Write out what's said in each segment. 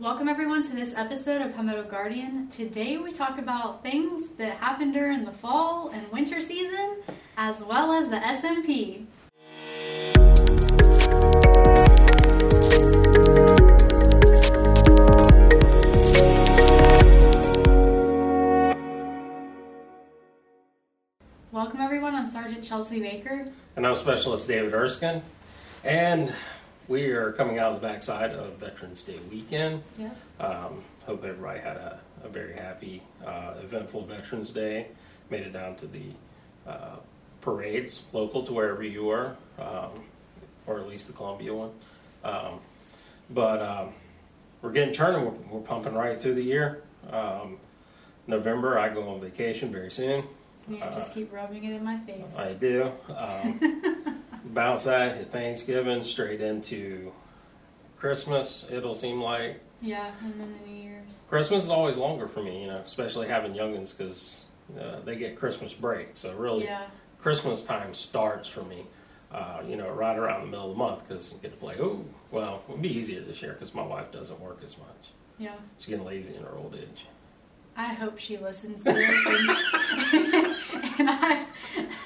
Welcome everyone to this episode of Pemoto Guardian. Today we talk about things that happen during the fall and winter season, as well as the SMP. Welcome everyone, I'm Sergeant Chelsea Baker. And I'm Specialist David Erskine. And we are coming out of the backside of Veterans Day weekend. Yeah. Hope everybody had a very happy, eventful Veterans Day. Made it down to the parades, local to wherever you were, or at least the Columbia one. But we're getting turning. We're pumping right through the year. November, I go on vacation very soon. You just keep rubbing it in my face. I do. Bounce out at Thanksgiving, straight into Christmas, it'll seem like. Yeah, and then the New Year's. Christmas is always longer for me, you know, especially having youngins because they get Christmas break. So really, yeah. Christmas time starts for me, you know, right around the middle of the month because you get to play. Oh, well, it'll be easier this year because my wife doesn't work as much. Yeah. She's getting lazy in her old age. I hope she listens to this, and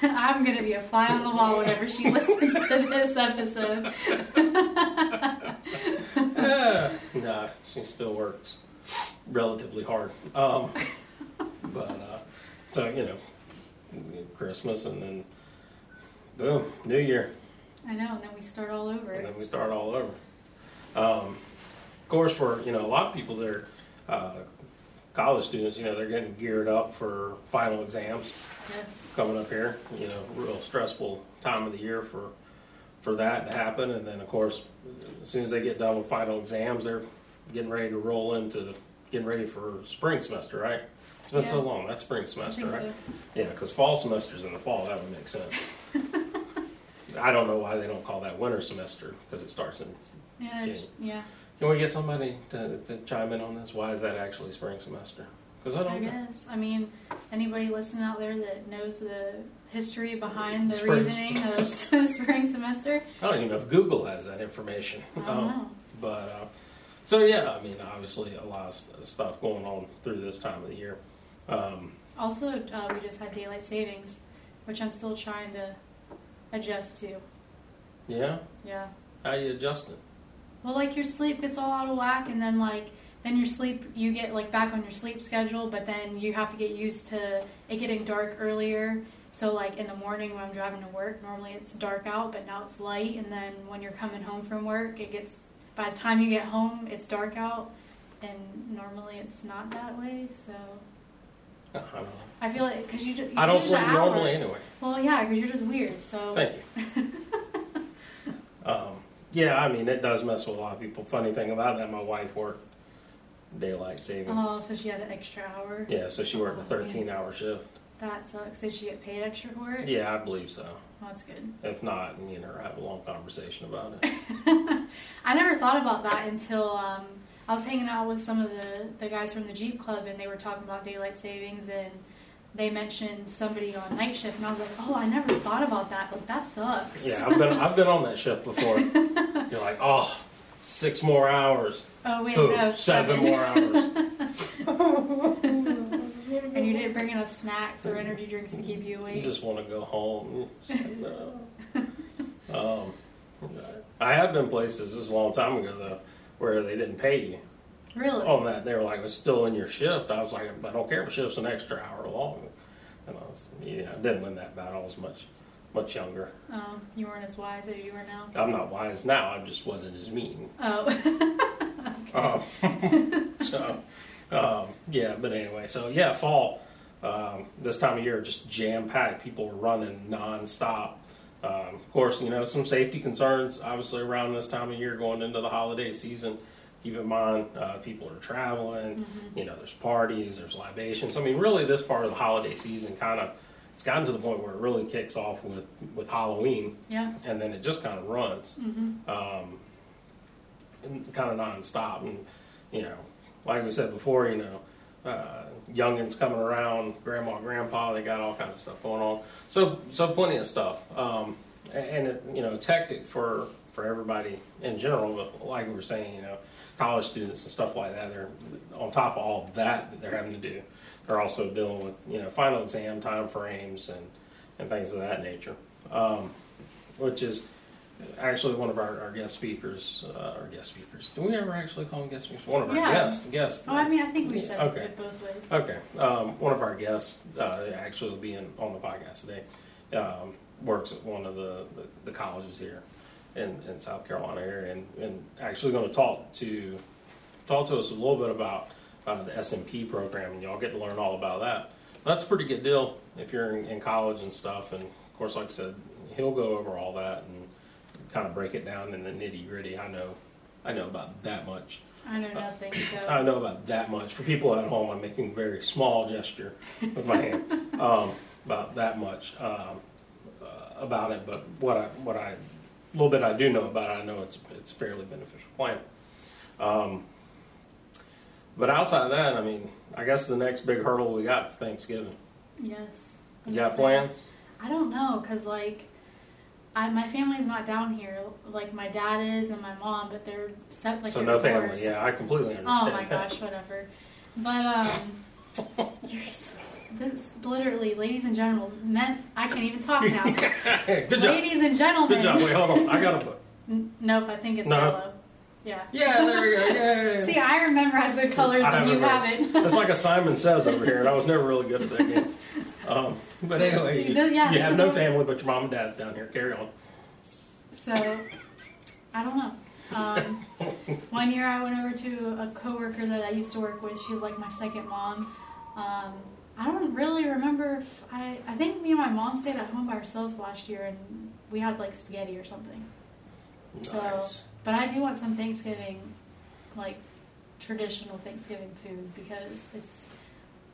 I'm going to be a fly on the wall whenever she listens to this episode. Nah, she still works relatively hard, but so, you know, Christmas and then, boom, New Year. I know, and then we start all over. Of course, for, you know, a lot of people that are college students, you know, they're getting geared up for final exams. Yes. Coming up here, you know, real stressful time of the year for that to happen. And then, of course, as soon as they get done with final exams, they're getting ready to roll into getting ready for spring semester, right? It's been so long. That's spring semester, right? So. Yeah, because fall semester's in the fall. That would make sense. I don't know why they don't call that winter semester because it starts in January. Yeah. Can we get somebody to chime in on this? Why is that actually spring semester? Because I guess. I mean, anybody listening out there that knows the history behind the reasoning of spring semester? I don't even know if Google has that information. I don't know. But yeah, I mean, obviously a lot of stuff going on through this time of the year. Also, we just had daylight savings, which I'm still trying to adjust to. Yeah? Yeah. How are you adjusting? Well, like, your sleep gets all out of whack, and then, like, you get, like, back on your sleep schedule, but then you have to get used to it getting dark earlier. So, like, in the morning when I'm driving to work, normally it's dark out, but now it's light, and then when you're coming home from work, by the time you get home, it's dark out, and normally it's not that way, so. I feel like, because you just, I don't sleep normally anyway. Well, yeah, because you're just weird, so. Thank you. Yeah, I mean, it does mess with a lot of people. Funny thing about that, my wife worked daylight savings. Oh, so she had an extra hour? Yeah, so she worked a 13-hour shift. That sucks. Did she get paid extra for it? Yeah, I believe so. Well, that's good. If not, me and her have a long conversation about it. I never thought about that until I was hanging out with some of the guys from the Jeep Club, and they were talking about daylight savings, and they mentioned somebody on night shift, and I was like, oh, I never thought about that. Like, that sucks. Yeah, I've been on that shift before. You're like, oh, 6 more hours. Oh, wait, boom, no. 7 more hours. And you didn't bring enough snacks or energy drinks to keep you awake. You just want to go home. I have been places, this is a long time ago, though, where they didn't pay you. Really? On that, they were like, it's still in your shift. I was like, I don't care if shift's an extra hour long. And I didn't win that battle. I was much younger. You weren't as wise as you are now? I'm not wise now. I just wasn't as mean. Oh. Yeah, but anyway. So, yeah, fall. This time of year, just jam-packed. People were running nonstop. Of course, you know, some safety concerns, obviously, around this time of year going into the holiday season. Keep in mind, people are traveling, mm-hmm. you know, there's parties, there's libations. I mean, really this part of the holiday season it's gotten to the point where it really kicks off with Halloween. Yeah. And then it just kind of runs, mm-hmm. Kind of nonstop. And, you know, like we said before, you know, youngins coming around, grandma, grandpa, they got all kinds of stuff going on. So plenty of stuff. And, it's hectic for everybody in general, but like we were saying, you know, college students and stuff like that. They're on top of all that that they're having to do. They're also dealing with, you know, final exam time frames and things of that nature, which is actually one of our guest speakers. Our guest speakers. Do we ever actually call them guest speakers? One of our guests. Oh, I mean, I think we said it both ways. Okay. One of our guests actually will be on the podcast today. Works at one of the colleges here in South Carolina area, and actually going to talk to us a little bit about the SMP program, and y'all get to learn all about that. That's a pretty good deal if you're in college and stuff. And of course, like I said, he'll go over all that and kind of break it down in the nitty gritty. I know about that much. I know nothing. So I know about that much. For people at home, I'm making a very small gesture with my hand about that much about it. But what I little bit I do know about it, I know it's a fairly beneficial plan. But outside of that, I mean, I guess the next big hurdle we got is Thanksgiving. Yes. You got plans? I don't know, because, like, my family's not down here. Like, my dad is and my mom, but they're separate. Like, so no family. Yeah, I completely understand. Oh, my gosh, whatever. But, you're so... This literally, ladies and gentlemen, I can't even talk now. Good job. Ladies and gentlemen. Good job. Wait, hold on. I got a book. Nope, I think it's yellow. Yeah. Yeah, there we go. Yeah. See, I remember as the colors and you haven't. It's like a Simon Says over here, and I was never really good at that game. But anyway, you have no family, but your mom and dad's down here. Carry on. So, I don't know. One year I went over to a coworker that I used to work with. She was like my second mom. I don't really remember if I think me and my mom stayed at home by ourselves last year, and we had like spaghetti or something. Nice. So, but I do want some Thanksgiving, like traditional Thanksgiving food, because it's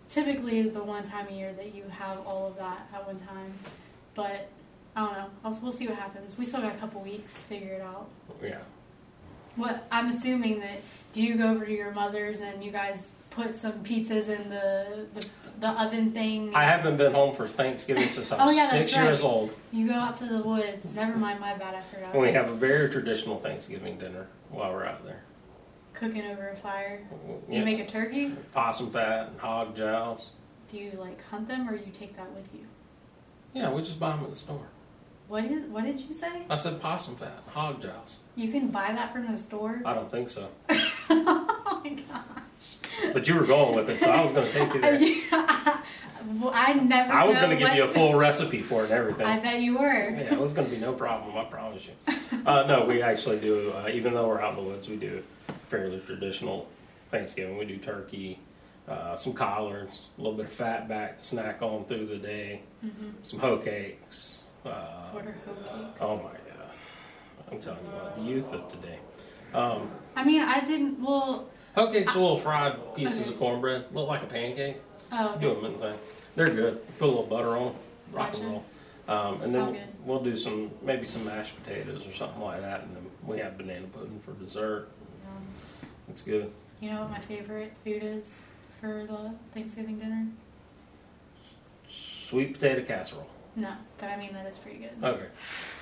typically the one time of year that you have all of that at one time. But I don't know. We'll see what happens. We still got a couple weeks to figure it out. Yeah. What I'm assuming that do you go over to your mother's and you guys put some pizzas in the oven thing? I haven't been home for Thanksgiving since I'm 6 years old. You go out to the woods. Never mind, my bad, I forgot. We have a very traditional Thanksgiving dinner while we're out there. Cooking over a fire. Yeah. You make a turkey? Possum fat and hog jowls. Do you like hunt them or you take that with you? Yeah, we just buy them at the store. What did you say? I said possum fat and hog jowls. You can buy that from the store? I don't think so. Oh my god. But you were going with it, so I was going to take you there. Well, I was going to give you a full recipe for it and everything. I bet you were. Yeah, it was going to be no problem, I promise you. No, we actually do, even though we're out in the woods, we do fairly traditional Thanksgiving. We do turkey, some collards, a little bit of fat back to snack on through the day, some hoe cakes. What are hoe cakes? Oh, my God. I'm telling you what, the youth of today. I mean, I didn't, well... Hoe cakes are little fried pieces of cornbread. Look like a pancake. Oh. Okay. Do them in the thing. They're good. Put a little butter on. Rock and roll. And then we'll do maybe some mashed potatoes or something like that. And then we have banana pudding for dessert. It's good. You know what my favorite food is for the Thanksgiving dinner? Sweet potato casserole. No, but I mean that is pretty good. Okay.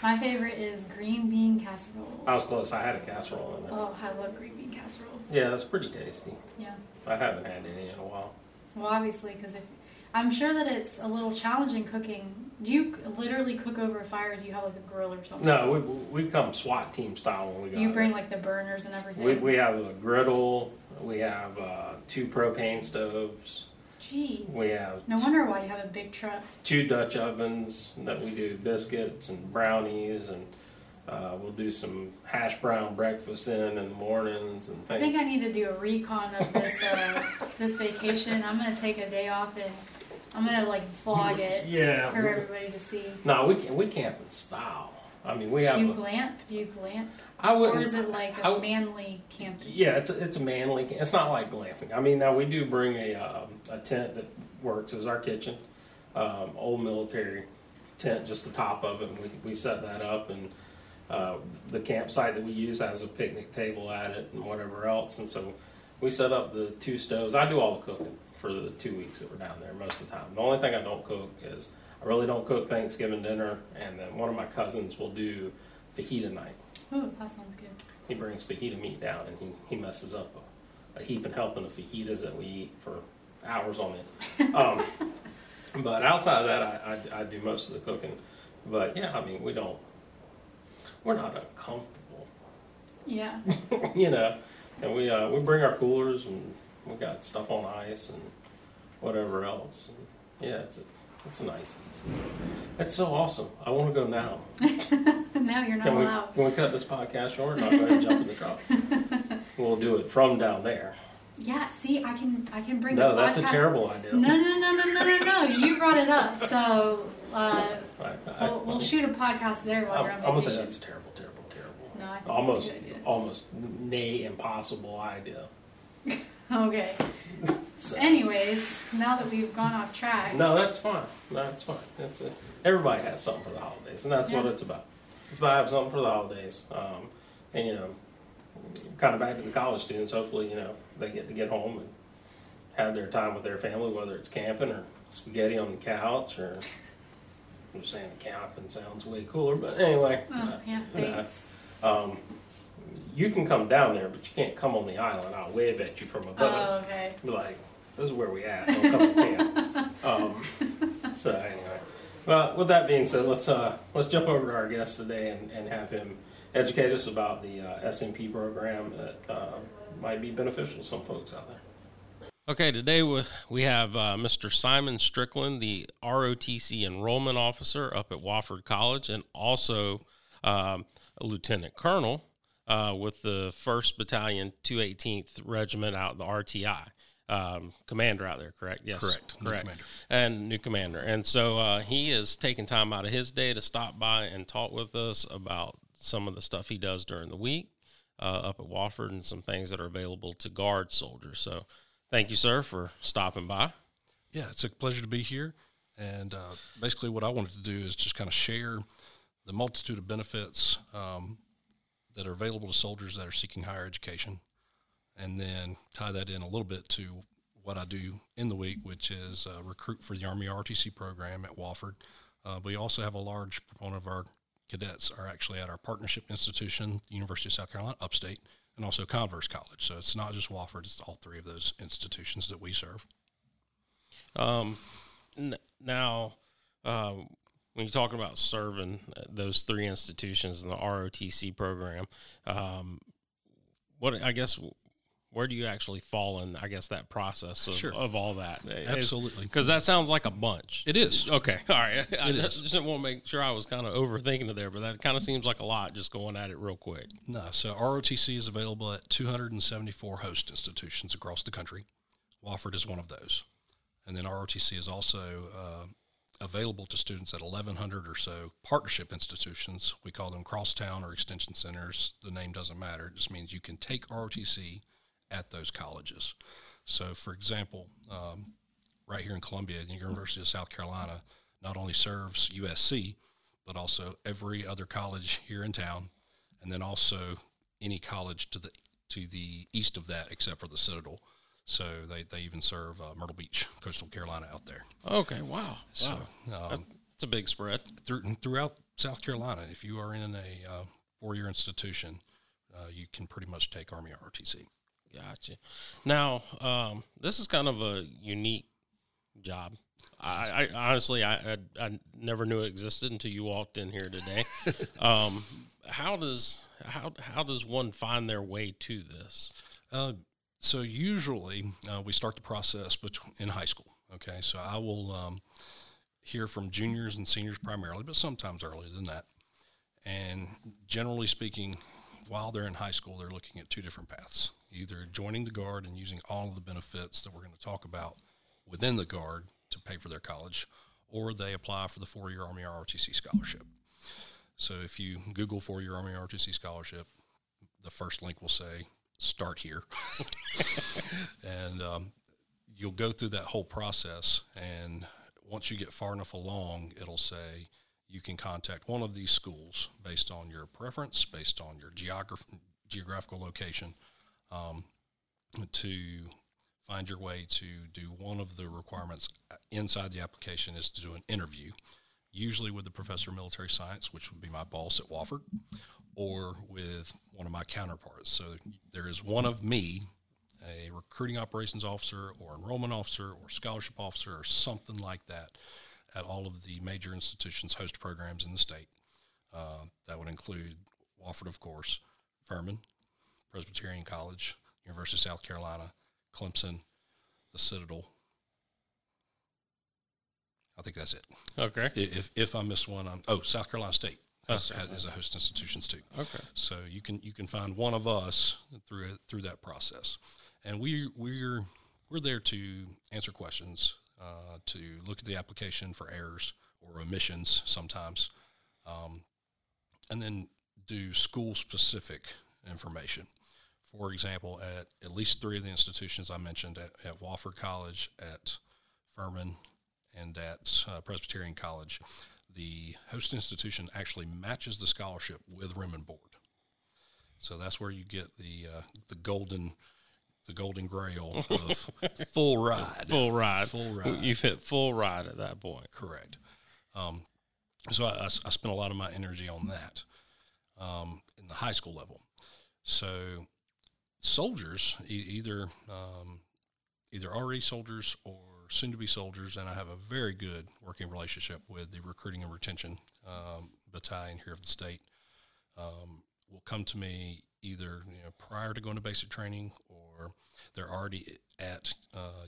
My favorite is green bean casserole. I was close. I had a casserole in it. Oh, I love green bean casserole. Yeah, that's pretty tasty. Yeah. I haven't had any in a while. Well, obviously, because I'm sure that it's a little challenging cooking. Do you literally cook over a fire, or do you have like a grill or something? No, we come SWAT team style when we go. You bring like the burners and everything? We have a griddle. We have two propane stoves. Jeez. We have no wonder why you have a big truck. Two Dutch ovens that we do biscuits and brownies, and we'll do some hash brown breakfasts in the mornings and things. I think I need to do a recon of this this vacation. I'm gonna take a day off and I'm gonna like vlog it for everybody to see. No, we camp in style. I mean, we have. Do you glamp? I wouldn't. Or is it like a manly camping? Yeah, it's a manly. It's not like glamping. I mean, now we do bring a tent that works as our kitchen, old military tent, just the top of it. And we set that up, and the campsite that we use has a picnic table at it and whatever else. And so we set up the two stoves. I do all the cooking for the 2 weeks that we're down there most of the time. The only thing I don't cook is I really don't cook Thanksgiving dinner, and then one of my cousins will do fajita night. Oh, that sounds good. he brings fajita meat down and he messes up a heaping helping of fajitas that we eat for hours on it. But outside of that, I do most of the cooking. But yeah, I mean, we're not uncomfortable. Yeah. You know, and we bring our coolers and we got stuff on ice and whatever else. And yeah, it's a nice easy. That's so awesome. I want to go now. Now you're not allowed. Can we cut this podcast short and I'll go ahead and jump in the truck? We'll do it from down there. Yeah, see, I can bring the podcast. No, that's a terrible idea. No. You brought it up, so we'll shoot a podcast there while you're on vacation. I'm going to say that's a terrible. No, I think almost, that's a good idea. Almost, nay, impossible idea. Okay. So. Anyways, now that we've gone off track. No, that's fine. That's it. Everybody has something for the holidays, and that's what it's about. It's about having something for the holidays, and you know, kind of back to the college students. Hopefully, you know, they get to get home and have their time with their family, whether it's camping or spaghetti on the couch, or I'm just saying, camping sounds way cooler. But anyway, thanks. You can come down there, but you can't come on the island. I'll wave at you from above. Oh, okay. Be like, this is where we at. Don't come to camp. So anyway, well, with that being said, let's jump over to our guest today and have him educate us about the SMP program that might be beneficial to some folks out there. Okay, today we have Mr. Simon Strickland, the ROTC enrollment officer up at Wofford College, and also a lieutenant colonel with the 1st Battalion 218th Regiment out, the RTI. Commander out there, correct? Yes. Correct. New commander. And so he is taking time out of his day to stop by and talk with us about some of the stuff he does during the week up at Wofford and some things that are available to Guard soldiers. So thank you, sir, for stopping by. Yeah, it's a pleasure to be here. And basically what I wanted to do is just kind of share the multitude of benefits that are available to soldiers that are seeking higher education, and then tie that in a little bit to what I do in the week, which is recruit for the Army ROTC program at Wofford. We also have a large proponent of our cadets are actually at our partnership institution, University of South Carolina Upstate, and also Converse College. So it's not just Wofford, it's all three of those institutions that we serve. Now, when you're talking about serving those three institutions in the ROTC program, where do you actually fall in, I guess, that process of all that? Absolutely. Because that sounds like a bunch. It is. Okay. All right. I just didn't want to make sure I was kind of overthinking it there, but that kind of seems like a lot just going at it real quick. No. So ROTC is available at 274 host institutions across the country. Wofford is one of those. And then ROTC is also available to students at 1,100 or so partnership institutions. We call them crosstown or extension centers. The name doesn't matter. It just means you can take ROTC at those colleges. So, for example, right here in Columbia, the University of South Carolina not only serves USC, but also every other college here in town, and then also any college to the east of that, except for the Citadel. So they even serve Myrtle Beach, Coastal Carolina out there. Okay, wow. So that's a big spread. Throughout South Carolina, if you are in a four-year institution, you can pretty much take Army ROTC. Gotcha. Now, this is kind of a unique job. I honestly never knew it existed until you walked in here today. How does one find their way to this? So usually we start the process in high school. Okay, so I will hear from juniors and seniors primarily, but sometimes earlier than that. And generally speaking, while they're in high school, they're looking at two different paths. Either joining the Guard and using all of the benefits that we're going to talk about within the Guard to pay for their college, or they apply for the four-year Army ROTC scholarship. So if you Google four-year Army ROTC scholarship, the first link will say, start here. And you'll go through that whole process, and once you get far enough along, it'll say you can contact one of these schools based on your preference, based on your geographical location, to find your way to do one of the requirements inside the application is to do an interview, usually with the professor of military science, which would be my boss at Wofford, or with one of my counterparts. So there is one of me, a recruiting operations officer or enrollment officer or scholarship officer or something like that at all of the major institutions host programs in the state. That would include Wofford, of course, Furman, Presbyterian College, University of South Carolina, Clemson, the Citadel. I think that's it. Okay. If I miss one, South Carolina State is a host institutions too. Okay. So you can find one of us through that process, and we're there to answer questions, to look at the application for errors or omissions sometimes, and then do school specific information. For example, at least three of the institutions I mentioned, at Wofford College, at Furman, and at Presbyterian College, the host institution actually matches the scholarship with room and board. So that's where you get the golden grail of full ride. You've hit full ride at that point. Correct. So I spent a lot of my energy on that in the high school level. So soldiers, either already soldiers or soon-to-be soldiers, and I have a very good working relationship with the recruiting and retention battalion here of the state, will come to me either prior to going to basic training, or they're already at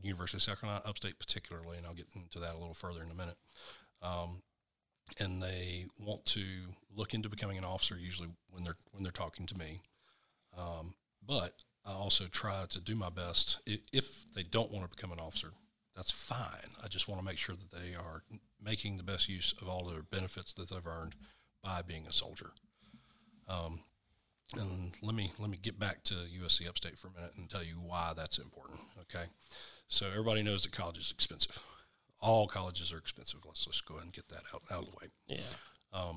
University of South Carolina Upstate particularly, and I'll get into that a little further in a minute. And they want to look into becoming an officer usually when they're talking to me. But I also try to do my best. If they don't want to become an officer, that's fine. I just want to make sure that they are making the best use of all their benefits that they've earned by being a soldier. And let me get back to USC Upstate for a minute and tell you why that's important, okay? So everybody knows that college is expensive. All colleges are expensive. Let's just go ahead and get that out of the way. Yeah.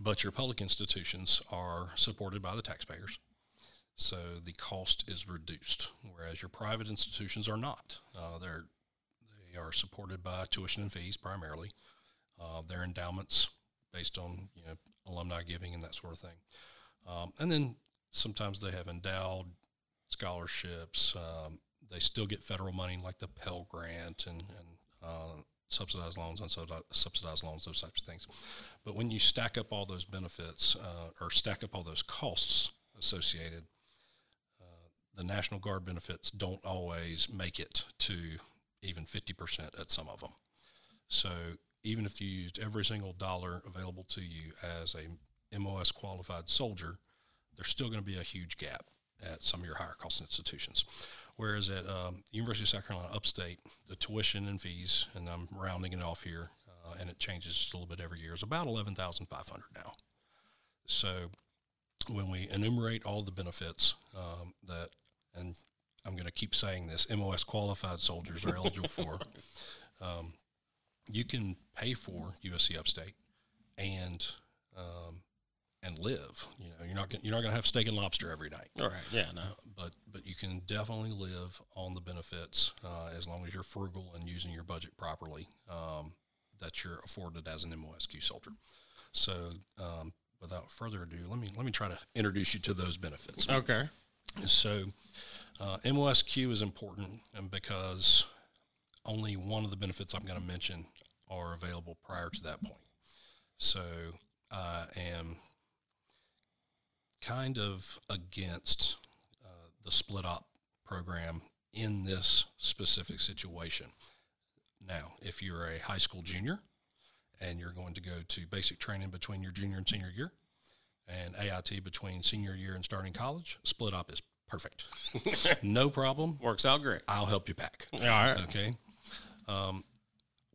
But your public institutions are supported by the taxpayers, so the cost is reduced, whereas your private institutions are not. They are supported by tuition and fees primarily, their endowments based on alumni giving and that sort of thing. And then sometimes they have endowed scholarships. They still get federal money like the Pell Grant and subsidized loans, unsubsidized loans, those types of things. But when you stack up all those benefits or stack up all those costs associated, the National Guard benefits don't always make it to even 50% at some of them. So even if you used every single dollar available to you as a MOS qualified soldier, there's still going to be a huge gap at some of your higher cost institutions. Whereas at University of South Carolina Upstate, the tuition and fees, and I'm rounding it off here, and it changes just a little bit every year, is about $11,500 now. So when we enumerate all the benefits that, and I'm going to keep saying this, MOS qualified soldiers are eligible for, you can pay for USC Upstate and live. You're not going to have steak and lobster every night. All right. Yeah. No. But you can definitely live on the benefits as long as you're frugal and using your budget properly. That you're afforded as an MOSQ soldier. So without further ado, let me try to introduce you to those benefits. Okay. So MOSQ is important, and because only one of the benefits I'm going to mention are available prior to that point. So I am kind of against the split op program in this specific situation. Now, if you're a high school junior and you're going to go to basic training between your junior and senior year, and AIT between senior year and starting college, split op is perfect. No problem. Works out great. I'll help you pack. All right. Okay.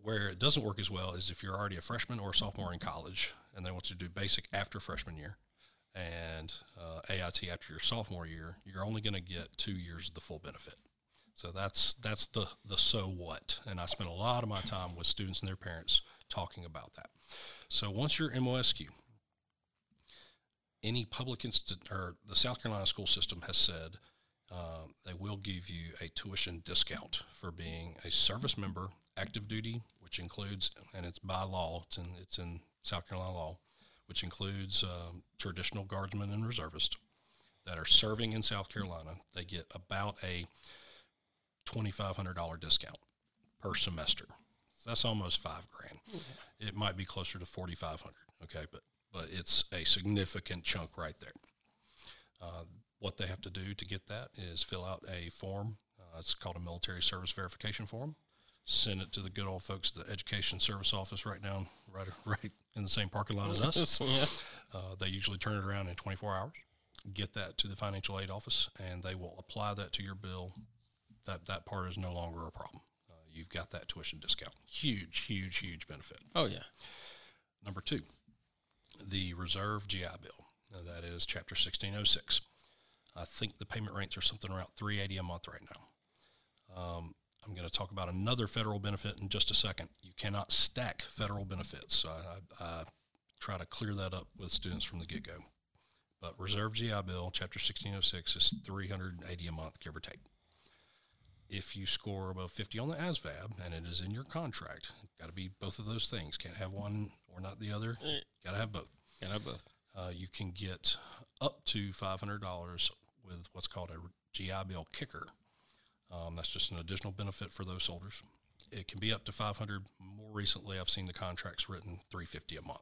Where it doesn't work as well is if you're already a freshman or a sophomore in college and they want you to do basic after freshman year and AIT after your sophomore year, you're only going to get 2 years of the full benefit. So that's the so what. And I spent a lot of my time with students and their parents talking about that. So once you're MOSQ, any public or the South Carolina school system has said they will give you a tuition discount for being a service member, active duty, which includes, and it's by law, it's in South Carolina law, which includes traditional guardsmen and reservists that are serving in South Carolina. They get about a $2,500 discount per semester. So that's almost $5,000. Yeah. It might be closer to $4,500. Okay, but it's a significant chunk right there. What they have to do to get that is fill out a form. It's called a military service verification form. Send it to the good old folks at the Education Service Office right down, right in the same parking lot as us. Yeah. They usually turn it around in 24 hours. Get that to the financial aid office, and they will apply that to your bill. That part is no longer a problem. You've got that tuition discount. Huge, huge, huge benefit. Oh, yeah. Number two, the Reserve GI Bill. Now, that is Chapter 1606. I think the payment rates are something around $380 a month right now. I'm going to talk about another federal benefit in just a second. You cannot stack federal benefits. So I try to clear that up with students from the get-go. But Reserve GI Bill, Chapter 1606, is $380 a month, give or take. If you score above 50 on the ASVAB and it is in your contract, got to be both of those things. Can't have one or not the other. Got to have both. Got to have both. You can get up to $500 with what's called a GI Bill kicker. That's just an additional benefit for those soldiers. It can be up to $500. More recently, I've seen the contracts written $350 a month.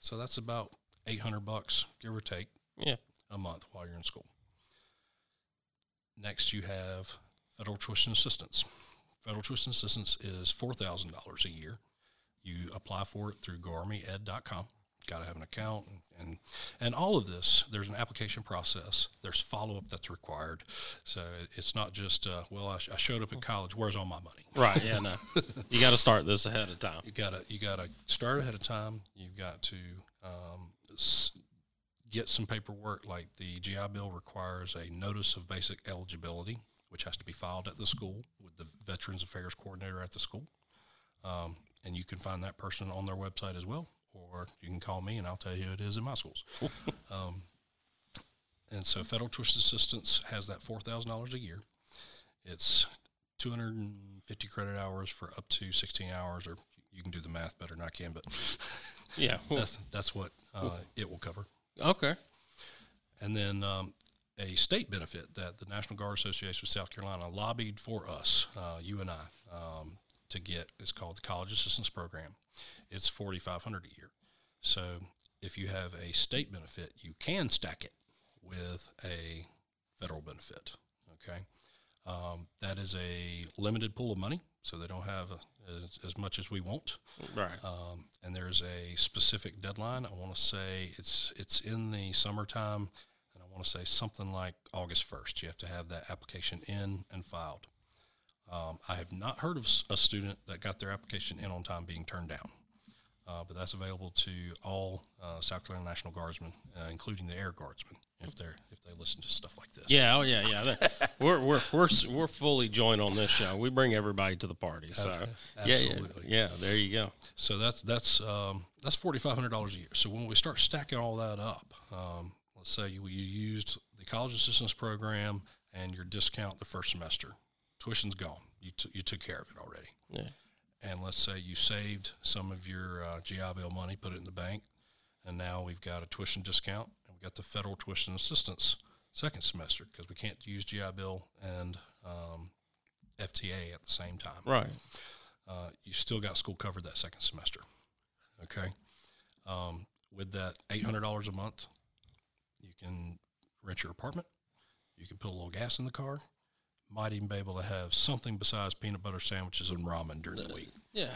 So that's about $800, give or take, a month while you're in school. Next, you have federal tuition assistance. Federal tuition assistance is $4,000 a year. You apply for it through goarmyed.com. Got to have an account, and all of this. There's an application process. There's follow-up that's required. So it's not just, I showed up at college. Where's all my money? Right. Yeah. No. You got to start this ahead of time. You gotta start ahead of time. You've got to get some paperwork. Like the GI Bill requires a notice of basic eligibility, which has to be filed at the school with the Veterans Affairs Coordinator at the school, and you can find that person on their website as well. Or you can call me, and I'll tell you who it is in my schools. And so federal tuition assistance has that $4,000 a year. It's 250 credit hours for up to 16 hours, or you can do the math better than I can, but yeah, that's what it will cover. Okay. And then a state benefit that the National Guard Association of South Carolina lobbied for us, you and I, to get is called the College Assistance Program. It's $4,500 a year. So if you have a state benefit, you can stack it with a federal benefit, okay? That is a limited pool of money, so they don't have as much as we want. Right. And there's a specific deadline. I want to say it's in the summertime, and I want to say something like August 1st. You have to have that application in and filed. I have not heard of a student that got their application in on time being turned down, but that's available to all South Carolina National Guardsmen, including the Air Guardsmen, if they listen to stuff like this. Yeah, oh yeah, yeah. We're fully joined on this show. We bring everybody to the party. So absolutely, yeah. There you go. So that's $4,500 a year. So when we start stacking all that up, let's say you used the College Assistance Program and your discount the first semester. Tuition's gone. You took care of it already. Yeah. And let's say you saved some of your GI Bill money, put it in the bank, and now we've got a tuition discount, and we've got the federal tuition assistance second semester because we can't use GI Bill and FTA at the same time. Right. You still got school covered that second semester. Okay. With that $800 a month, you can rent your apartment. You can put a little gas in the car. Might even be able to have something besides peanut butter sandwiches and ramen during the week. Yeah.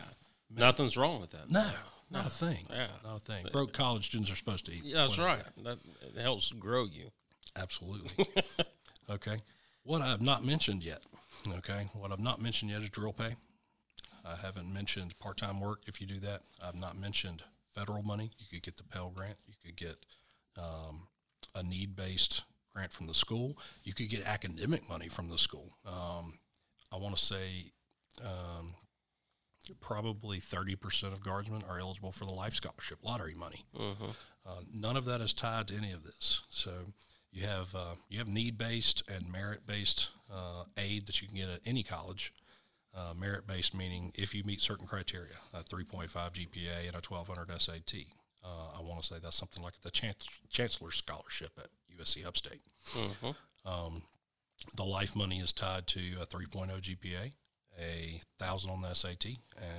Nothing's wrong with that. No, not a thing. Yeah. Not a thing. Broke college students are supposed to eat. Yeah, that's right. That helps grow you. Absolutely. Okay. What I've not mentioned yet is drill pay. I haven't mentioned part-time work if you do that. I've not mentioned federal money. You could get the Pell Grant. You could get a need-based grant from the school. You could get academic money from the school. I want to say probably 30% of guardsmen are eligible for the LIFE scholarship lottery money. Uh-huh. None of that is tied to any of this. So you have need-based and merit-based aid that you can get at any college. Merit-based meaning if you meet certain criteria, a 3.5 GPA and a 1200 SAT. I want to say that's something like the Chancellor's Scholarship at USC Upstate. Mm-hmm. The LIFE money is tied to a 3.0 GPA, 1,000 on the SAT,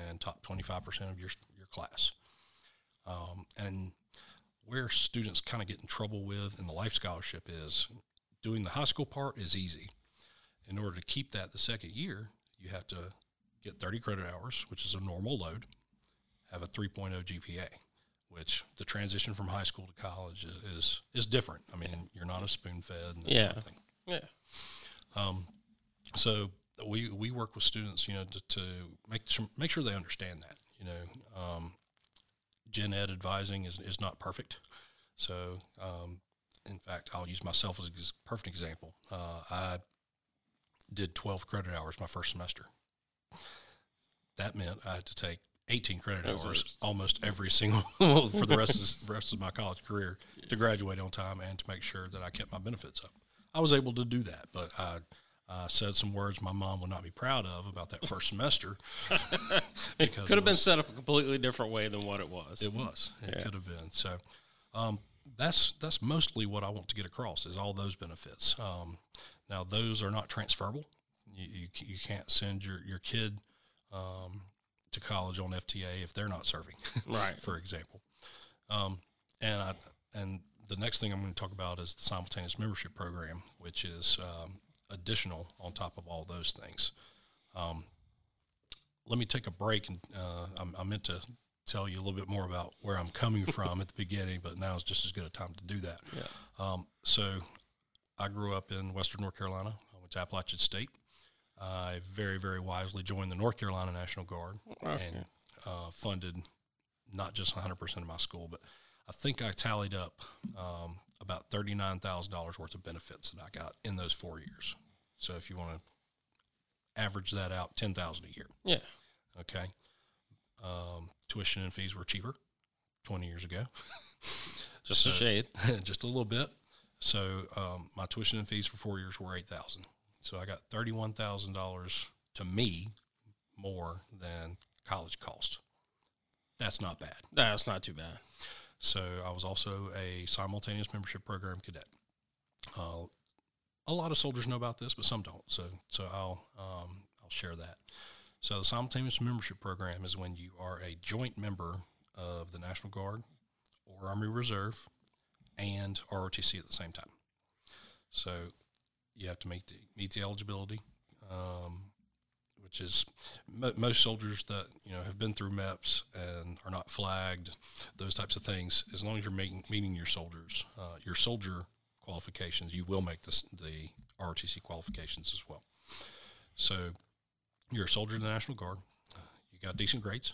and top 25% of your class. And where students kind of get in trouble with in the LIFE scholarship is doing the high school part is easy. In order to keep that the second year, you have to get 30 credit hours, which is a normal load, have a 3.0 GPA, which the transition from high school to college is different. I mean, you're not a spoon-fed and that sort of thing. Yeah. So we work with students, you know, to make sure they understand that, you know. Gen Ed advising is not perfect. So, in fact, I'll use myself as a perfect example. I did 12 credit hours my first semester. That meant I had to take 18 credit hours almost every single for the rest of my college career to graduate on time and to make sure that I kept my benefits up. I was able to do that, but I said some words my mom would not be proud of about that first semester. It could have been set up a completely different way than what it was. It was. Yeah. It could have been. So that's mostly what I want to get across is all those benefits. Now, those are not transferable. You can't send your kid to college on FTA if they're not serving, right? For example. And the next thing I'm going to talk about is the simultaneous membership program, which is additional on top of all those things. Let me take a break, and I meant to tell you a little bit more about where I'm coming from at the beginning, but now is just as good a time to do that. Yeah. So I grew up in Western North Carolina. I went to Appalachian State. I very, very wisely joined the North Carolina National Guard and funded not just 100% of my school, but I think I tallied up about $39,000 worth of benefits that I got in those 4 years. So if you want to average that out, $10,000 a year. Yeah. Okay. Tuition and fees were cheaper 20 years ago. Just a shade. Just a little bit. So my tuition and fees for 4 years were $8,000. So I got $31,000 to me more than college cost. That's not bad. That's not too bad. So I was also a simultaneous membership program cadet. A lot of soldiers know about this, but some don't. So I'll share that. So the simultaneous membership program is when you are a joint member of the National Guard or Army Reserve and ROTC at the same time. So you have to meet the eligibility, which is most soldiers that you know have been through MEPS and are not flagged, those types of things. As long as you're meeting your soldier qualifications, you will make the ROTC qualifications as well. So you're a soldier in the National Guard. You got decent grades.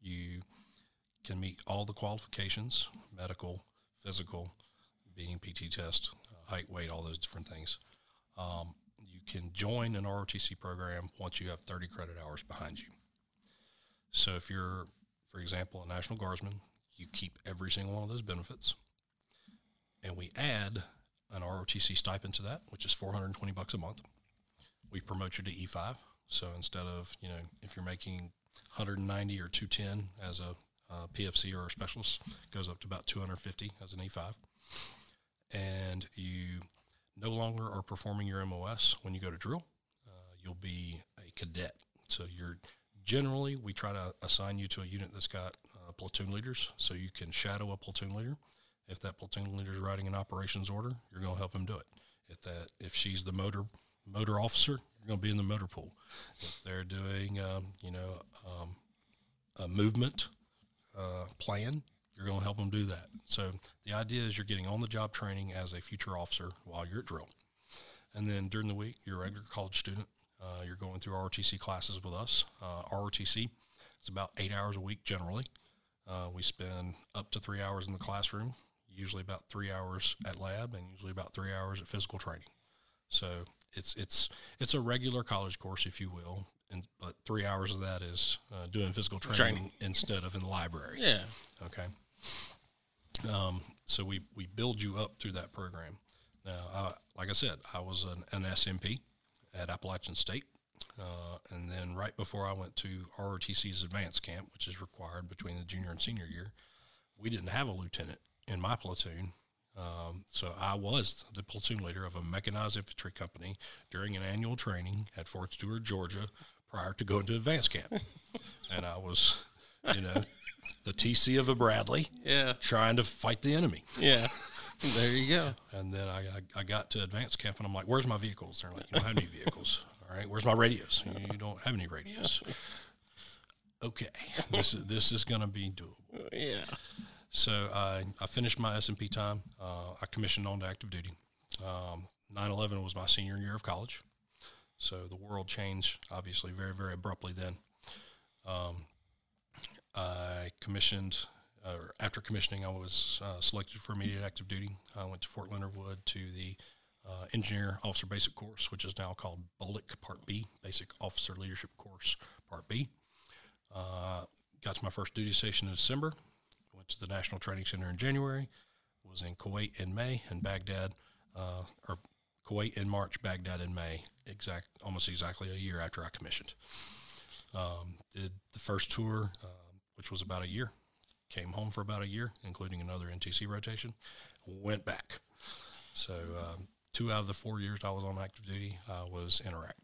You can meet all the qualifications: medical, physical, being PT test, height, weight, all those different things. You can join an ROTC program once you have 30 credit hours behind you. So if you're, for example, a National Guardsman, you keep every single one of those benefits. And we add an ROTC stipend to that, which is $420 a month. We promote you to E5. So instead of, you know, if you're making 190 or 210 as a PFC or a specialist, it goes up to about 250 as an E5. And you no longer are performing your MOS when you go to drill. You'll be a cadet. So you're generally, we try to assign you to a unit that's got platoon leaders, so you can shadow a platoon leader. If that platoon leader is writing an operations order, you're going to help him do it. If she's the motor officer, you're going to be in the motor pool. If they're doing, a movement plan, you're going to help them do that. So the idea is you're getting on-the-job training as a future officer while you're at drill. And then during the week, you're a regular college student. You're going through ROTC classes with us. ROTC is about 8 hours a week generally. We spend up to 3 hours in the classroom, usually about 3 hours at lab, and usually about 3 hours at physical training. So it's a regular college course, if you will, but 3 hours of that is doing physical training instead of in the library. Yeah. Okay. So we build you up through that program. Now, like I said, I was an SMP at Appalachian State, and then right before I went to ROTC's advanced camp, which is required between the junior and senior year, we didn't have a lieutenant in my platoon. So I was the platoon leader of a mechanized infantry company during an annual training at Fort Stewart, Georgia, prior to going to advance camp. And I was, you know, the TC of a Bradley, yeah, trying to fight the enemy. Yeah. There you go. And then I got to advance camp, and I'm like, where's my vehicles? They're like, you don't have any vehicles. All right, where's my radios? You don't have any radios. Okay, this is going to be doable. Yeah. So I finished my SMP time. I commissioned on to active duty. 9/11 was my senior year of college. So the world changed, obviously, very, very abruptly then. I commissioned... after commissioning, I was selected for immediate active duty. I went to Fort Leonard Wood to the Engineer Officer Basic Course, which is now called BOLIC Part B, Basic Officer Leadership Course Part B. Got to my first duty station in December. Went to the National Training Center in January. Was in Kuwait in May and Baghdad, or Kuwait in March, Baghdad in May, almost exactly a year after I commissioned. Did the first tour, which was about a year. Came home for about a year, including another NTC rotation, went back. So 2 out of the 4 years I was on active duty, I was in Iraq.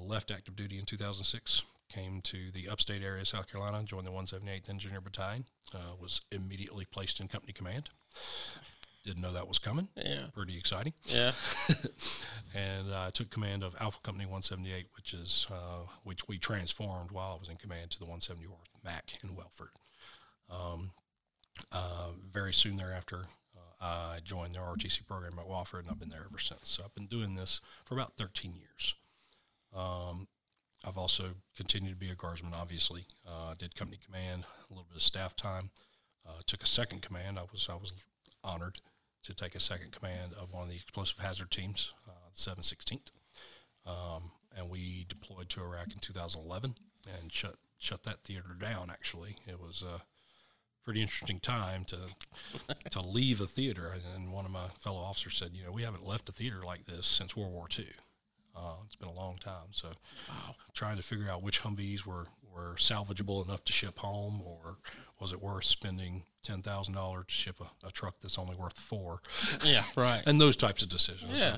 Left active duty in 2006, came to the upstate area of South Carolina, joined the 178th Engineer Battalion, was immediately placed in company command. Didn't know that was coming. Yeah. Pretty exciting. Yeah. And I took command of Alpha Company 178, which is which we transformed while I was in command to the 174th MAC in Welford. Very soon thereafter, I joined the ROTC program at Wofford, and I've been there ever since. So I've been doing this for about 13 years. I've also continued to be a guardsman, obviously. Did company command, a little bit of staff time. Took a second command. I was honored to take a second command of one of the explosive hazard teams, the 716th. And we deployed to Iraq in 2011 and shut that theater down, actually. It was a pretty interesting time to leave a theater. And one of my fellow officers said, you know, we haven't left a theater like this since World War II. It's been a long time. So wow. Trying to figure out which Humvees were salvageable enough to ship home, or was it worth spending $10,000 to ship a truck that's only worth $4? Yeah, right. And those types of decisions. Yeah.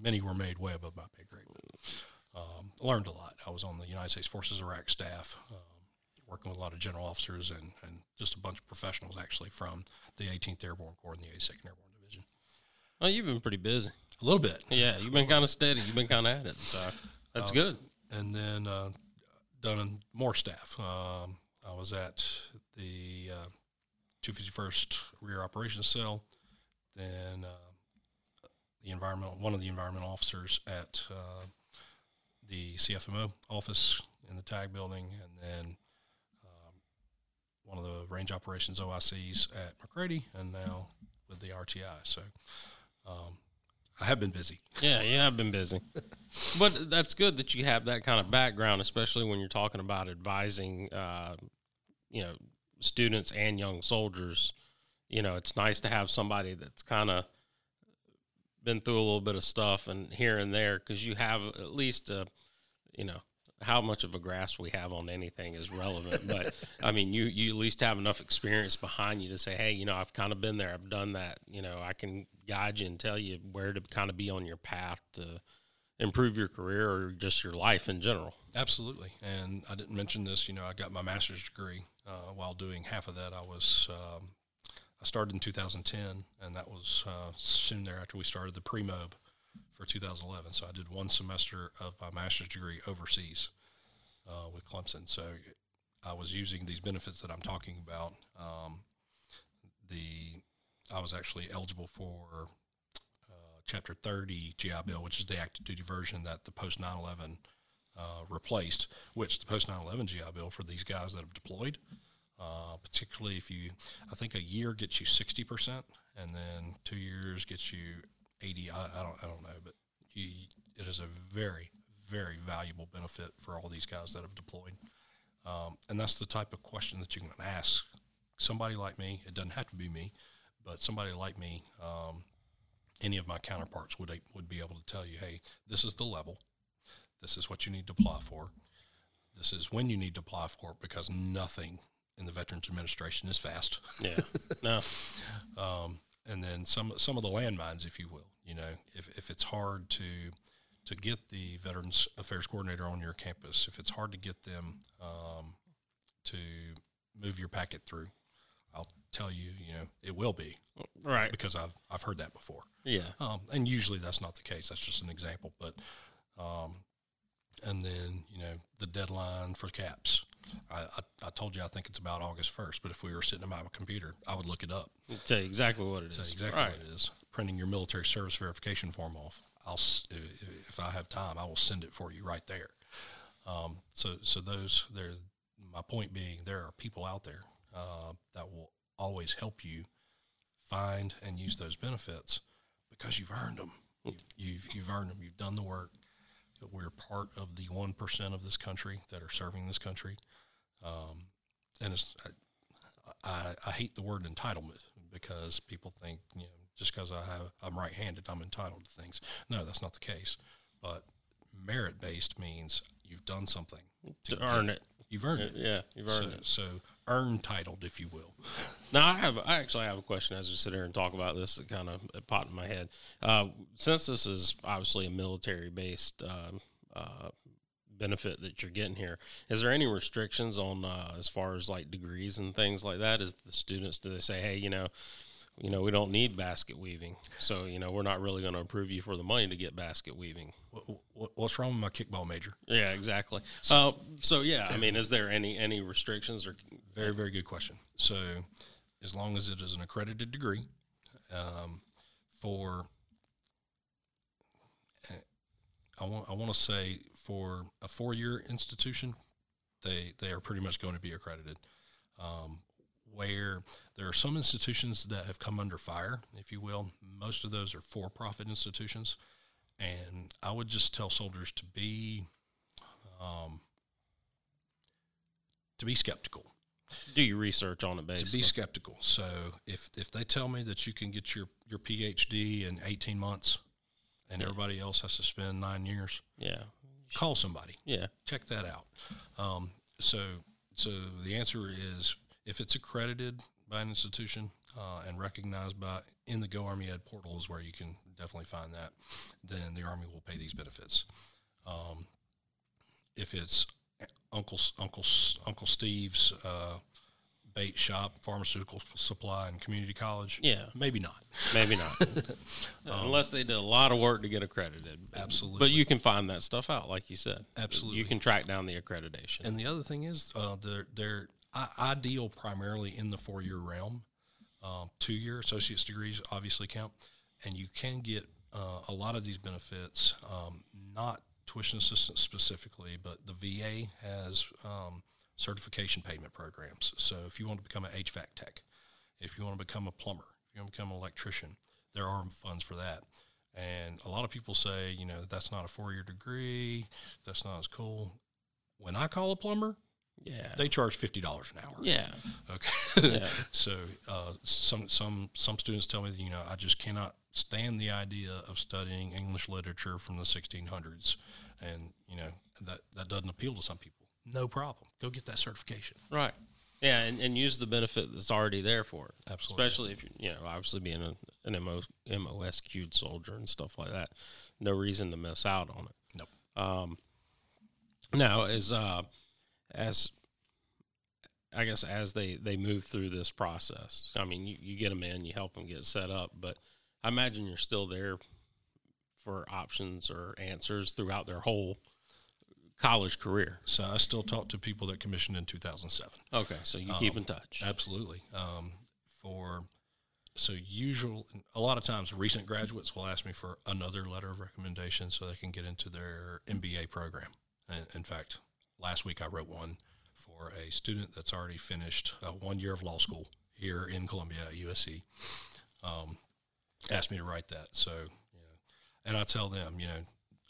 Many were made way above my pay grade. Learned a lot. I was on the United States Forces Iraq staff, working with a lot of general officers and just a bunch of professionals, actually, from the 18th Airborne Corps and the 82nd Airborne Division. Well, you've been pretty busy. A little bit. Yeah, you've been kind of steady. You've been kind of at it. So that's good. And then done more staff. I was at the 251st Rear Operations Cell, then one of the environmental officers at the CFMO office in the TAG building, and then one of the range operations OICs at McCready, and now with the RTI. So I have been busy. Yeah, I've been busy. But that's good that you have that kind of background, especially when you're talking about advising, students and young soldiers. You know, it's nice to have somebody that's kind of been through a little bit of stuff and here and there, because you have at least, how much of a grasp we have on anything is relevant. But, I mean, you at least have enough experience behind you to say, hey, I've kind of been there. I've done that. I can guide you and tell you where to kind of be on your path to improve your career or just your life in general. Absolutely. And I didn't mention this, I got my master's degree. While doing half of that, I started in 2010, and that was soon thereafter we started the pre-mob for 2011. So I did one semester of my master's degree overseas with Clemson. So I was using these benefits that I'm talking about. I was actually eligible for Chapter 30 GI Bill, which is the active duty version that the post 9/11 replaced. Which the post 9/11 GI Bill for these guys that have deployed. Particularly if I think a year gets you 60%, and then 2 years gets you 80. I don't know, but it is a very, very valuable benefit for all these guys that have deployed. And that's the type of question that you can ask somebody like me. It doesn't have to be me, but somebody like me, any of my counterparts would be able to tell you, hey, this is the level. This is what you need to apply for. This is when you need to apply for it, because nothing in the Veterans Administration is vast. Yeah. No. And then some of the landmines, if you will. You know, if it's hard to get the Veterans Affairs Coordinator on your campus, if it's hard to get them to move your packet through, I'll tell you, you know, it will be. Right. Because I've heard that before. Yeah. And usually that's not the case. That's just an example. But and then, you know, the deadline for CAPS. I told you I think it's about August 1st, but if we were sitting at my computer, I would look it up. I'll tell you exactly what it is. Tell you exactly right. what it is. Printing your military service verification form off. If I have time, I will send it for you right there. So those, my point being, there are people out there that will always help you find and use those benefits because you've earned them. You've earned them. You've done the work. We're part of the 1% of this country that are serving this country. And it's, I hate the word entitlement because people think, you know, just because I'm right-handed, I'm entitled to things. No, that's not the case. But merit-based means you've done something. To earn it. You've earned it. Yeah, you've earned it. So earn titled, if you will. Now, I actually have a question as we sit here and talk about this that kind of popped in my head. Since this is obviously a military-based benefit that you're getting here, is there any restrictions on as far as, like, degrees and things like that? Is the students, do they say, hey, you know, we don't need basket weaving, so, you know, we're not really going to approve you for the money to get basket weaving. What's wrong with my kickball major? Yeah, exactly. So yeah, I mean, is there any restrictions or? Very, very good question. So as long as it is an accredited degree I want to say for a four-year institution, they are pretty much going to be accredited. Where there are some institutions that have come under fire, if you will. Most of those are for-profit institutions. And I would just tell soldiers to be skeptical. Do your research on it, basically. To be skeptical. So if they tell me that you can get your PhD in 18 months and everybody else has to spend 9 years, call somebody. Yeah. Check that out. So the answer is, if it's accredited by an institution and recognized in the Go Army Ed portal is where you can definitely find that, then the Army will pay these benefits. If it's Uncle Steve's bait shop, pharmaceutical supply, and community college, maybe not. Unless they did a lot of work to get accredited. Absolutely. But you can find that stuff out, like you said. Absolutely. You can track down the accreditation. And the other thing is they're I deal primarily in the four-year realm. Two-year associate's degrees obviously count, and you can get a lot of these benefits, not tuition assistance specifically, but the VA has certification payment programs. So if you want to become an HVAC tech, if you want to become a plumber, if you want to become an electrician, there are funds for that. And a lot of people say, you know, that's not a four-year degree, that's not as cool. When I call a plumber, they charge $50 an hour. Yeah. Okay. Yeah. So some students tell me that, you know, I just cannot stand the idea of studying English literature from the 1600s, and you know that doesn't appeal to some people. No problem. Go get that certification. Right. Yeah, and use the benefit that's already there for it. Absolutely. Especially if you know, obviously being an MOSQ'd soldier and stuff like that, no reason to miss out on it. Nope. Now is as they move through this process, I mean, you get them in, you help them get set up, but I imagine you're still there for options or answers throughout their whole college career. So I still talk to people that commissioned in 2007. Okay, so you keep in touch. Absolutely. A lot of times recent graduates will ask me for another letter of recommendation so they can get into their MBA program. And in fact, last week I wrote one for a student that's already finished 1 year of law school here in Columbia at USC. Asked me to write that. So, you know, and I tell them, you know,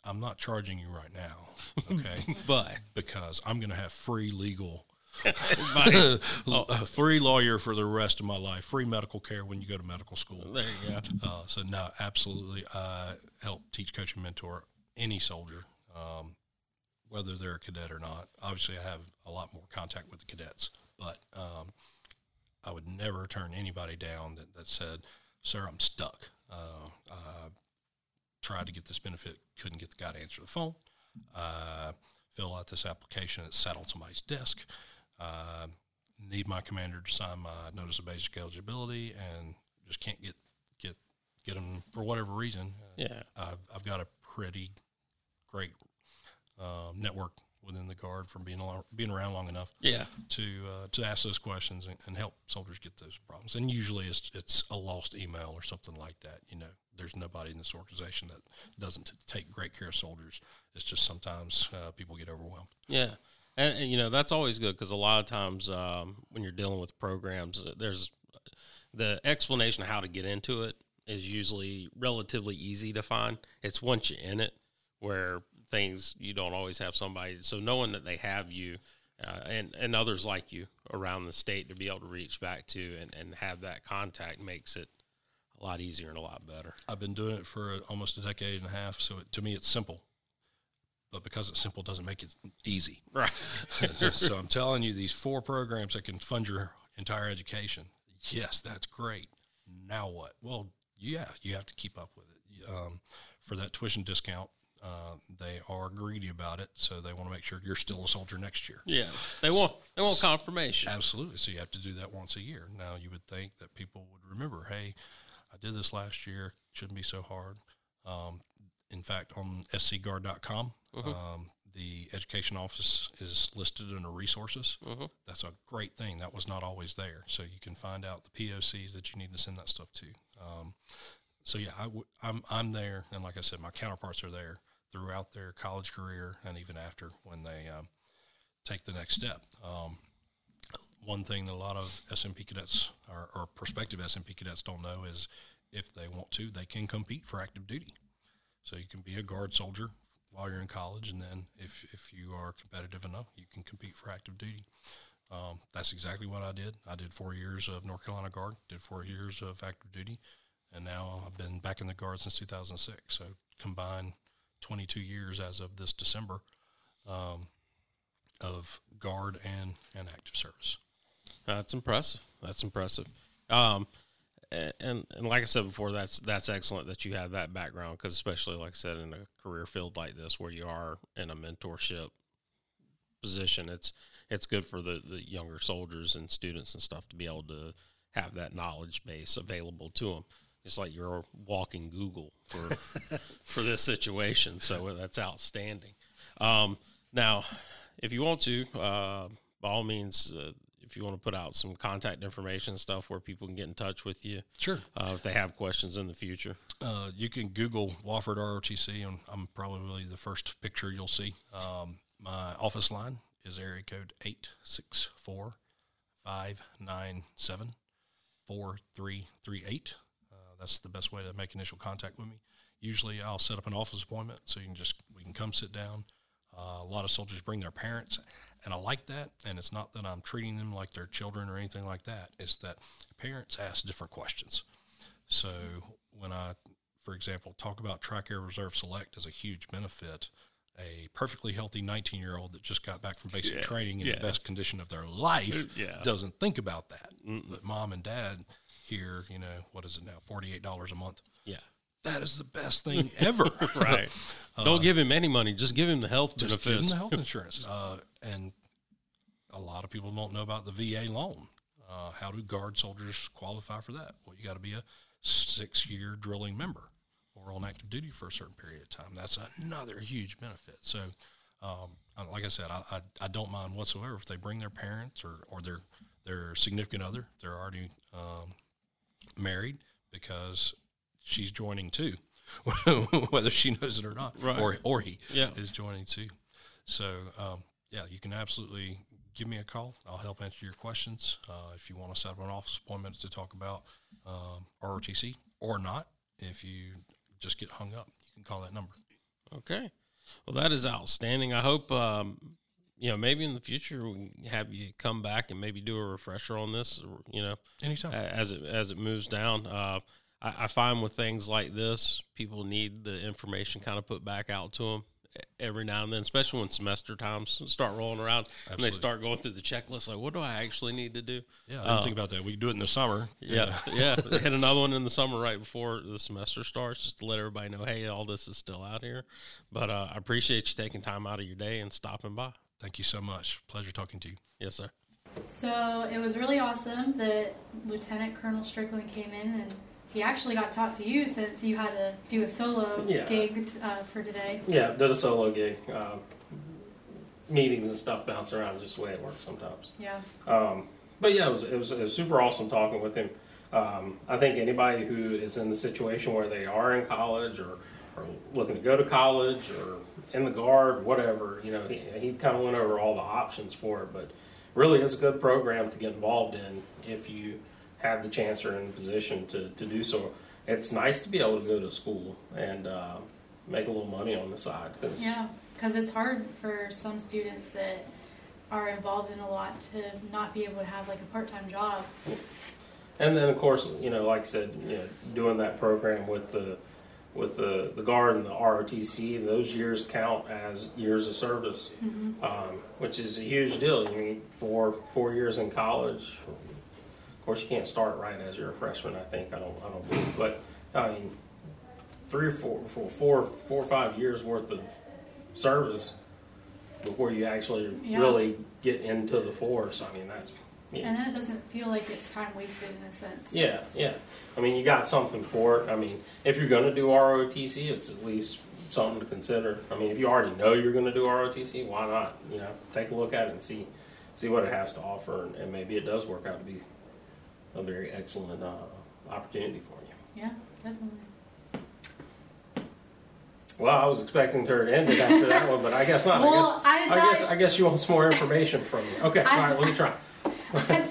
I'm not charging you right now, okay? But because I'm going to have free legal advice, free lawyer for the rest of my life, free medical care when you go to medical school. There you go. So no, absolutely, I help teach, coach, and mentor any soldier. Whether they're a cadet or not. Obviously, I have a lot more contact with the cadets But I would never turn anybody down that said, sir, I'm stuck. I tried to get this benefit, couldn't get the guy to answer the phone. Fill out this application, it's sat on somebody's desk. Need my commander to sign my notice of basic eligibility and just can't get them for whatever reason. Yeah. I've got a pretty great network within the Guard from being around long enough, yeah, to ask those questions and help soldiers get those problems. And usually it's a lost email or something like that. You know, there's nobody in this organization that doesn't take great care of soldiers. It's just sometimes people get overwhelmed. Yeah, and you know, that's always good because a lot of times when you're dealing with programs, there's the explanation of how to get into it is usually relatively easy to find. It's once you're in it where things you don't always have somebody, so knowing that they have you and others like you around the state to be able to reach back to and have that contact makes it a lot easier and a lot better. I've been doing it for almost a decade and a half, so to me it's simple, but because it's simple doesn't make it easy, right? So I'm telling you, these 4 programs that can fund your entire education, yes, that's great. Now what? Well, yeah, you have to keep up with it. For that tuition discount, they are greedy about it, so they want to make sure you're still a soldier next year. Yeah, they want confirmation. Absolutely. So you have to do that once a year. Now you would think that people would remember, hey, I did this last year. Shouldn't be so hard. In fact, on scguard.com, the education office is listed under resources. Mm-hmm. That's a great thing. That was not always there. So you can find out the POCs that you need to send that stuff to. So yeah, I'm there, and like I said, my counterparts are there throughout their college career and even after when they take the next step. One thing that a lot of SMP cadets or prospective SMP cadets don't know is if they want to, they can compete for active duty. So you can be a Guard soldier while you're in college, and then if you are competitive enough, you can compete for active duty. That's exactly what I did. I did 4 years of North Carolina Guard, did 4 years of active duty, and now I've been back in the Guard since 2006. So combined 22 years as of this December of Guard and active service. That's impressive. That's impressive. And like I said before, that's excellent that you have that background because especially, like I said, in a career field like this where you are in a mentorship position, it's good for the younger soldiers and students and stuff to be able to have that knowledge base available to them. It's like you're walking Google for this situation, so that's outstanding. Now, if you want to, by all means, if you want to put out some contact information and stuff where people can get in touch with you. Sure. If they have questions in the future. You can Google Wofford ROTC, and I'm probably the first picture you'll see. My office line is area code 864-597-4338. That's the best way to make initial contact with me. Usually I'll set up an office appointment so we can come sit down. A lot of soldiers bring their parents, and I like that. And it's not that I'm treating them like they're children or anything like that. It's that parents ask different questions. So when I, for example, talk about Track Air Reserve Select as a huge benefit, a perfectly healthy 19-year-old that just got back from basic training in the best condition of their life doesn't think about that. Mm-mm. But mom and dad here, you know, what is it now, $48 a month? Yeah. That is the best thing ever. Right. Don't give him any money. Just give him the health benefits. Just give him the health insurance. And a lot of people don't know about the VA loan. How do Guard soldiers qualify for that? Well, you got to be a 6-year drilling member or on active duty for a certain period of time. That's another huge benefit. So, like I said, I don't mind whatsoever if they bring their parents or their significant other. They're already married because she's joining too, whether she knows it or not, right. or he is joining too. So, you can absolutely give me a call. I'll help answer your questions. If you want to set up an office appointment to talk about ROTC or not, if you just get hung up, you can call that number. Okay. Well, that is outstanding. I hope, maybe in the future we can have you come back and maybe do a refresher on this, anytime as it moves down. I find with things like this, people need the information kind of put back out to them every now and then, especially when semester times start rolling around. Absolutely. And they start going through the checklist, like, what do I actually need to do? Yeah, I didn't think about that. We do it in the summer. Yeah, yeah. They had another one in the summer right before the semester starts, just to let everybody know, hey, all this is still out here. But I appreciate you taking time out of your day and stopping by. Thank you so much. Pleasure talking to you. Yes, sir. So it was really awesome that Lieutenant Colonel Strickland came in, and he actually got to talk to you since you had to do a solo gig for today. Yeah, did a solo gig. Meetings and stuff bounce around, just the way it works sometimes. Yeah. But yeah, it was super awesome talking with him. I think anybody who is in the situation where they are in college or looking to go to college or in the Guard, whatever, you know, he kind of went over all the options for it, but really is a good program to get involved in if you have the chance or in a position to do so. It's nice to be able to go to school and make a little money on the side. Cause yeah, because it's hard for some students that are involved in a lot to not be able to have like a part-time job. And then, of course, you know, like I said, you know, doing that program with the Guard and the ROTC, those years count as years of service, which is a huge deal. You mean, for 4 years in college, of course you can't start right as you're a freshman, I think, I don't believe, but I mean, four or five years worth of service before you actually really get into the force. I mean, that's... Yeah. And then it doesn't feel like it's time wasted in a sense. Yeah, yeah. I mean, you got something for it. I mean, if you're going to do ROTC, it's at least something to consider. I mean, if you already know you're going to do ROTC, why not? You know, take a look at it and see what it has to offer, and maybe it does work out to be a very excellent opportunity for you. Yeah, definitely. Well, I was expecting her to end it after that one, but I guess not. Well, I guess you want some more information from me. Okay, all right, let me try. I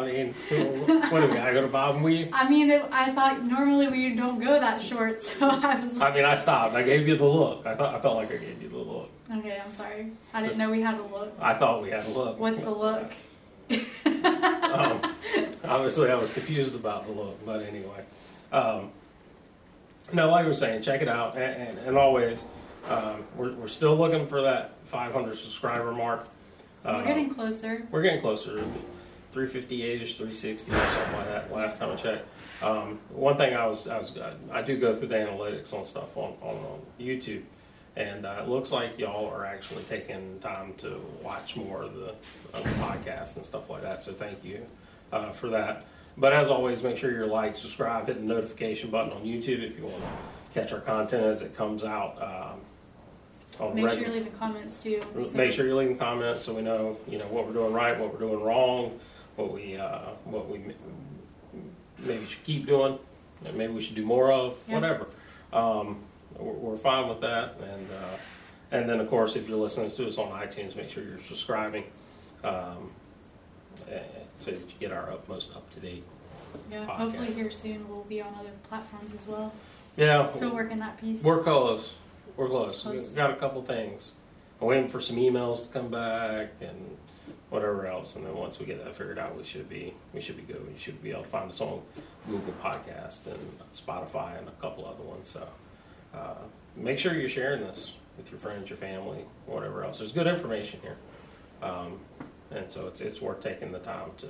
mean, what do we got to go to Bob and Weave? I mean, I thought normally we don't go that short, so I was like... I mean, I stopped. I gave you the look. I felt like I gave you the look. Okay, I'm sorry. I didn't know we had a look. I thought we had a look. What's the look? Obviously, I was confused about the look, but anyway. No, like I was saying, check it out. And always, we're still looking for that 500 subscriber mark. We're getting closer. We're getting closer, 358-ish, 360 or something like that. Last time I checked. One thing I do go through the analytics on stuff on YouTube, and it looks like y'all are actually taking time to watch more of the podcast and stuff like that. So thank you for that. But as always, make sure you're like, subscribe, hit the notification button on YouTube if you want to catch our content as it comes out. Make sure you're leaving comments too. So. Make sure you're leaving comments so we know, you know, what we're doing right, what we're doing wrong, what we maybe should keep doing, and maybe we should do more of, whatever. We're fine with that, and then of course if you're listening to us on iTunes, make sure you're subscribing, so that you get our utmost up to date. Yeah, podcast. Hopefully here soon we'll be on other platforms as well. Yeah, still working that piece. We're close. We're close. We've got a couple things. I'm waiting for some emails to come back and whatever else. And then once we get that figured out, we should be good. We should be able to find us on Google Podcast and Spotify and a couple other ones. So make sure you're sharing this with your friends, your family, whatever else. There's good information here, and so it's worth taking the time to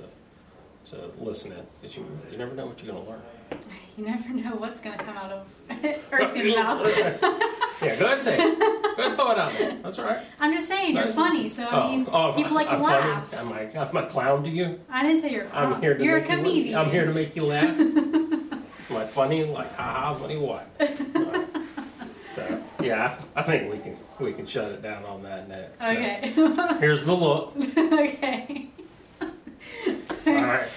listen in, because you never know what you're going to learn. You never know what's going to come out of Erskine's mouth. Yeah, go ahead and say it. Go ahead and throw it out there. That's all right. I'm just saying, you're funny, so I mean, people like to laugh. I'm a clown to you? I didn't say you're a clown. You're a comedian. I'm here to make you laugh. Am I funny? Like, ha-ha, funny what? So, yeah, I think we can shut it down on that note. Okay. So, here's the look. Okay. All right.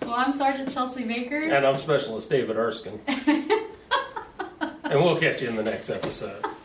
Well, I'm Sergeant Chelsea Baker. And I'm Specialist David Erskine. And we'll catch you in the next episode.